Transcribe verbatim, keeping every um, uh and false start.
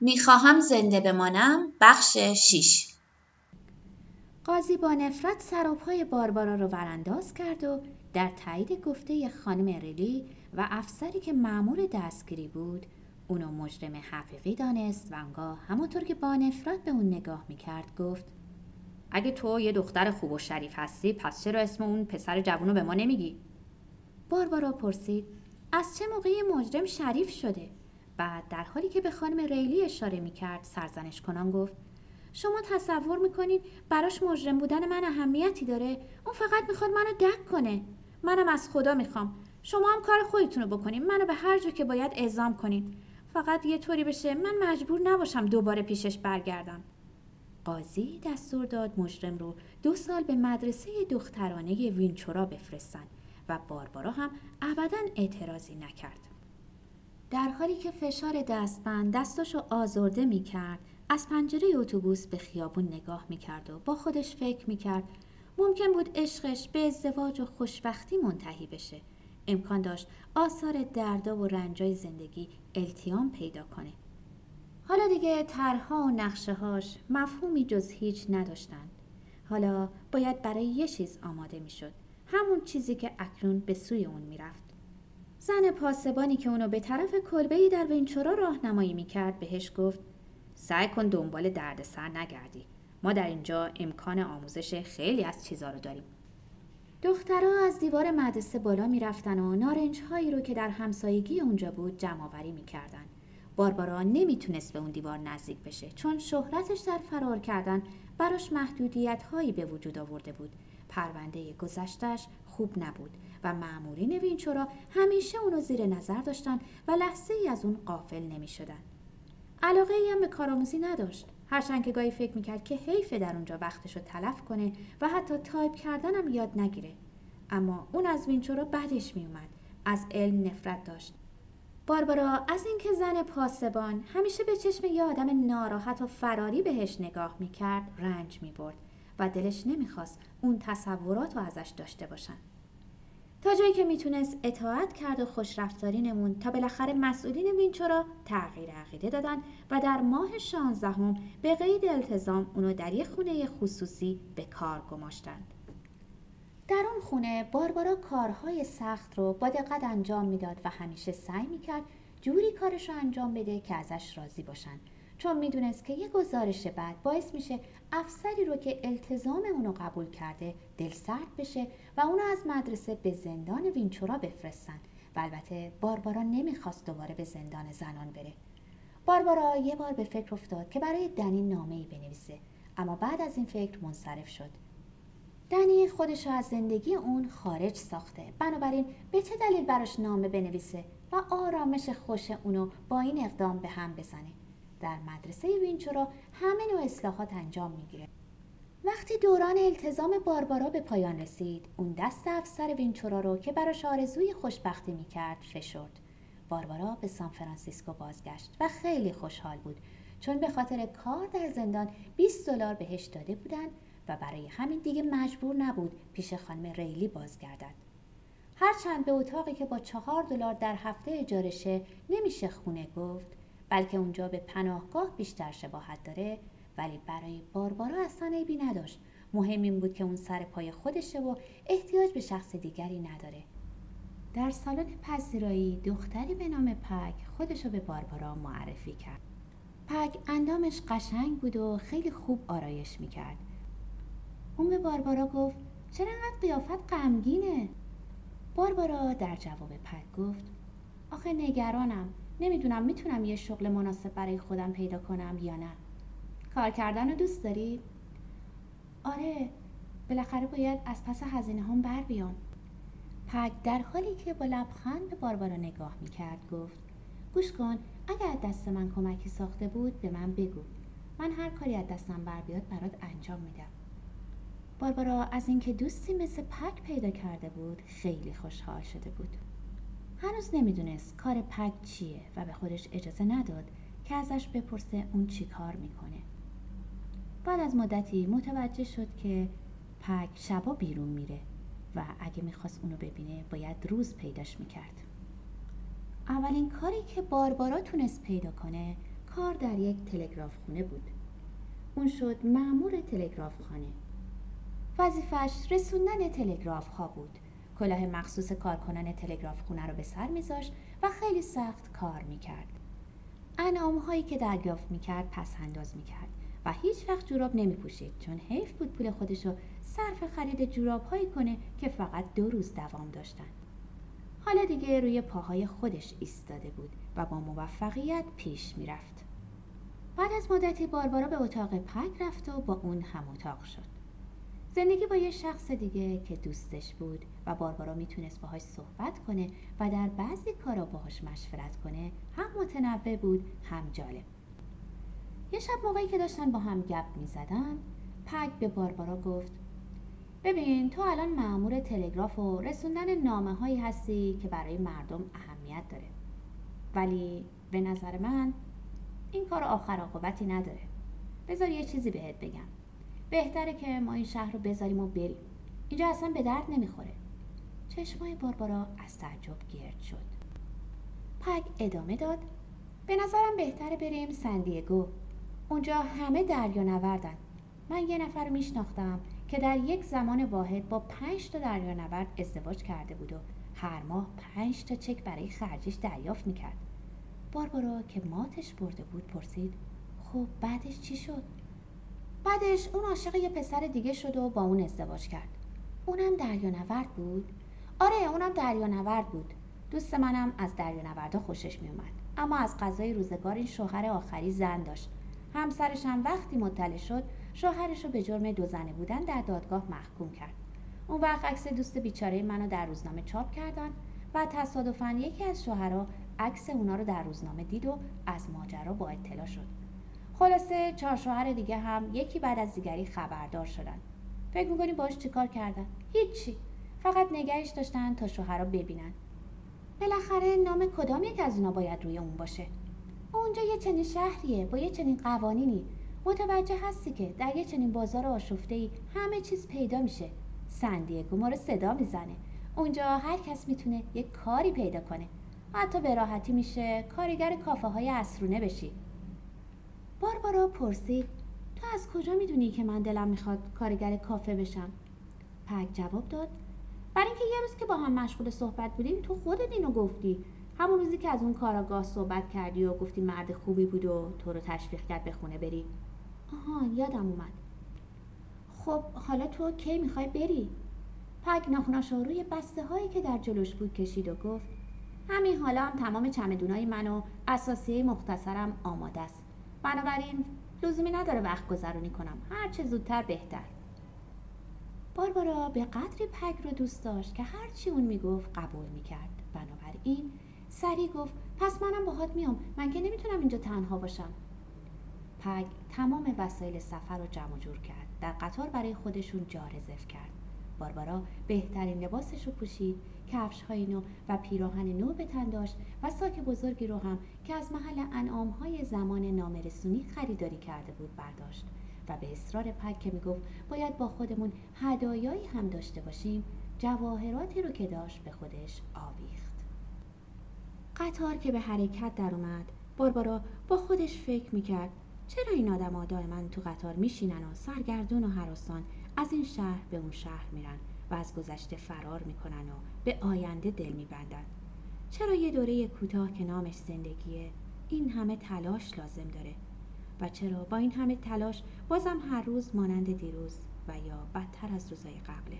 میخواهم زنده بمانم بخش شش. قاضی با نفرت سر و پای باربارا رو ورانداز کرد و در تایید گفته خانم ریلی و افسری که مأمور دستگیری بود اونو مجرم حقیقی دانست و آنگاه همونطور که با نفرت به اون نگاه میکرد گفت اگه تو یه دختر خوب و شریف هستی پس چرا اسم اون پسر جوونو به ما نمیگی؟ باربارا پرسید از چه موقعی مجرم شریف شده؟ بعد در حالی که به خانم ریلی اشاره میکرد سرزنش کنان گفت شما تصور میکنین براش مجرم بودن من اهمیتی داره؟ اون فقط میخواد منو دک کنه. منم از خدا میخوام شما هم کار خودتون رو بکنین، منو به هر جا که باید اعزام کنین، فقط یه طوری بشه من مجبور نباشم دوباره پیشش برگردم. قاضی دستور داد مجرم رو دو سال به مدرسه دخترانه وینچورا بفرستن و باربارا هم ابداً اعتراضی نکرد. در حالی که فشار دستبند دستاشو آزرده میکرد از پنجره اتوبوس به خیابون نگاه میکرد و با خودش فکر میکرد ممکن بود عشقش به ازدواج و خوشبختی منتهی بشه. امکان داشت آثار دردا و رنجای زندگی التیام پیدا کنه. حالا دیگه طرح‌ها و نقشه‌هاش مفهومی جز هیچ نداشتند. حالا باید برای یه چیز آماده میشد، همون چیزی که اکنون به سوی اون میرفت. زن پاسبانی که اونو به طرف کلبه‌ای در وینچورا راهنمایی میکرد بهش گفت سعی کن دنبال دردسر نگردی. ما در اینجا امکان آموزش خیلی از چیزا رو داریم. دخترها از دیوار مدرسه بالا میرفتن و نارنج‌هایی رو که در همسایگی اونجا بود جمع‌آوری میکردن. باربارا نمیتونست به اون دیوار نزدیک بشه چون شهرتش در فرار کردن براش محدودیت‌هایی به وجود آورده بود. پرونده گذشته‌اش خوب نبود و مأمورین وینچورا همیشه اونو زیر نظر داشتن و لحظه‌ای از اون غافل نمی‌شدن. علاقه‌ای هم به کارآموزی نداشت، هرچند که گاهی فکر میکرد که حیفه در اونجا وقتشو تلف کنه و حتی تایپ کردن هم یاد نگیره. اما اون از وینچورا بعدش میومد، از علم نفرت داشت. باربارا از اینکه زن پاسبان همیشه به چشم یه آدم ناراحت و فراری بهش نگاه میکرد رنج میبرد و دلش نمیخواست اون تصورات رو ازش داشته باشن. تا جایی که میتونست اطاعت کرد و خوشرفتاری نمون تا بالاخره مسئولین وینچورا تغییر عقیده دادن و در ماه شانزدهم به قید التزام اونو در یک خونه خصوصی به کار گماشتند. در اون خونه باربارا کارهای سخت رو با دقت انجام میداد و همیشه سعی میکرد جوری کارش رو انجام بده که ازش راضی باشن، چون میدونست که یه گزارش بعد باعث میشه افسری رو که التزام اونو قبول کرده دلسرد بشه و اونو از مدرسه به زندان وینچورا بفرستن و البته باربارا نمیخواست دوباره به زندان زنان بره. باربارا یه بار به فکر افتاد که برای دنی نامه‌ای بنویسه، اما بعد از این فکر منصرف شد. دنی خودش رو از زندگی اون خارج ساخته، بنابراین به چه دلیل براش نامه بنویسه و آرامش خوش اونو با این اقدام به هم بزنه؟ در مدرسه وینچورا همه نوع اصلاحات انجام میگیره. وقتی دوران التزام باربارا به پایان رسید، اون دست افسر وینچورا رو که براش آرزوی خوشبختی میکرد فشرد. باربارا به سان فرانسیسکو بازگشت و خیلی خوشحال بود، چون به خاطر کار در زندان بیست دلار بهش داده بودن و برای همین دیگه مجبور نبود پیش خانم ریلی بازگردد. هرچند به اتاقی که با چهار دلار در هفته اجاره شه نمیشه خونه گفت، بلکه اونجا به پناهگاه بیشتر شباهت داره، ولی برای باربارا اصلا عیبی نداشت. مهم این بود که اون سر پای خودشه و احتیاج به شخص دیگری نداره. در سالن پذیرایی دختری به نام پک خودشو به باربارا معرفی کرد. پک اندامش قشنگ بود و خیلی خوب آرایش میکرد. اون به باربارا گفت چرا انقدر قیافت غمگینه؟ باربارا در جواب پک گفت آخه نگرانم، نمیدونم میتونم یه شغل مناسب برای خودم پیدا کنم یا نه. کار کردن رو دوست داری؟ آره، بالاخره باید از پس هزینه هم بر بیام. پک در حالی که با لبخند به باربارا نگاه میکرد گفت گوش کن، اگر دست من کمکی ساخته بود به من بگو، من هر کاری از دستم بر بیاد برات انجام میدم. باربارا از اینکه دوستی مثل پک پیدا کرده بود خیلی خوشحال شده بود. هنوز نمیدونست کار پک چیه و به خودش اجازه نداد که ازش بپرسه اون چی کار میکنه. بعد از مدتی متوجه شد که پک شبا بیرون میره و اگه میخواست اونو ببینه باید روز پیداش میکرد. اولین کاری که باربارا تونست پیدا کنه کار در یک تلگراف خونه بود. اون شد مأمور تلگراف خانه. وظیفش رسوندن تلگراف ها بود. کلاه مخصوص کارکنان تلگراف خونه رو به سر میذاشت و خیلی سخت کار میکرد. انعام هایی که دریافت میکرد پس انداز میکرد و هیچ وقت جوراب نمیپوشید، چون حیف بود پول خودشو صرف خرید جوراب هایی کنه که فقط دو روز دوام داشتن. حالا دیگه روی پاهای خودش ایستاده بود و با موفقیت پیش میرفت. بعد از مدتی باربارا به اتاق پک رفت و با اون هم اتاق شد. زندگی با یه شخص دیگه که دوستش بود و باربارا میتونست باهاش صحبت کنه و در بعضی کارا باهاش مشورت کنه، هم متنوع بود هم جالب. یه شب موقعی که داشتن با هم گپ میزدن، پک به باربارا گفت: ببین، تو الان مأمور تلگراف و رسوندن نامه هایی هستی که برای مردم اهمیت داره، ولی به نظر من این کار آخر عاقبتی نداره. بذار یه چیزی بهت بگم. بهتره که ما این شهر رو بذاریم و بریم. اینجا اصلا به درد نمیخوره. چشمای باربارا از تعجب گرد شد. پک ادامه داد: به نظرم بهتره بریم سندیگو. اونجا همه دریا نوردن. من یه نفر میشناختم که در یک زمان واحد با پنج تا دریا نورد ازدواج کرده بود و هر ماه پنج تا چک برای خرجش دریافت میکرد. باربارا که ماتش برده بود پرسید: خب بعدش چی شد؟ بعدش اون عاشق یه پسر دیگه شد و با اون ازدواج کرد. اونم دریا نورد بود؟ آره، اونم دریا نورد بود. دوست منم از دریا نوردا خوشش میومد، اما از قضای روزگار این شوهر آخری زن داشت. همسرش هم وقتی مطلع شد، شوهرش رو به جرم دو زنه بودن در دادگاه محکوم کرد. اون وقت عکس دوست بیچاره منو در روزنامه چاپ کردن و تصادفاً یکی از شوهرها عکس اونا رو در روزنامه دید و از ماجرا با اطلاع شد. خلاصه چهار شوهر دیگه هم یکی بعد از دیگری خبردار شدن. فکر می‌کنی باش چیکار کردن؟ هیچی. فقط نگهش داشتن تا شوهرها ببینن. بالاخره نام کدام یک از اونا باید روی اون باشه؟ اونجا یه چنین شهریه با یه چنین قوانینی. متوجه هستی که در یه چنین بازار آشفته‌ای همه چیز پیدا میشه. سندیگو ما رو صدا میزنه. اونجا هر کس میتونه یه کاری پیدا کنه. حتی به راحتی میشه کارگر کافه های عصرونه بشی. باربارا پرسید: تو از کجا میدونی که من دلم میخواد کارگر کافه بشم؟ پک جواب داد: برای اینکه یه روز که با هم مشغول صحبت بودیم تو خودت اینو گفتی. همون روزی که از اون کاراگاه صحبت کردی و گفتی مرد خوبی بود و تو رو تشویق کرد به خونه بری. آها، یادم اومد. خب حالا تو کی میخوای بری؟ پک ناخناشو روی بسته هایی که در جلوش بود کشید و گفت: همین حالا هم تمام چمدونای من و اساسیه مختصرم آماده است. بنابراین لزومی نداره وقت گذرونی کنم. هر چه زودتر بهتر. باربارا به قدری پک رو دوست داشت که هر چی اون میگفت قبول میکرد. بنابراین سری گفت: پس منم باهات میام. من که نمیتونم اینجا تنها باشم. پک تمام وسایل سفر رو جمع جور کرد، در قطار برای خودشون جا رزرو کرد. باربارا بهترین لباسش رو پوشید، کفش‌های نو و پیراهن نو به تن داشت و ساک بزرگی رو هم که از محل انعام‌های زمان نامرسونی خریداری کرده بود برداشت و به اصرار پک که میگفت باید با خودمون هدایایی هم داشته باشیم، جواهراتی رو که داشت به خودش آویخت. قطار که به حرکت در اومد، باربارا با خودش فکر میکرد چرا این آدم ها دائما تو قطار میشینن و سرگردون و هراسان از این شهر به اون شهر میرن و از گذشته فرار میکنن و به آینده دل میبندن. چرا یه دوره کوتاه که نامش زندگیه این همه تلاش لازم داره و چرا با این همه تلاش بازم هر روز مانند دیروز و یا بدتر از روزای قبله.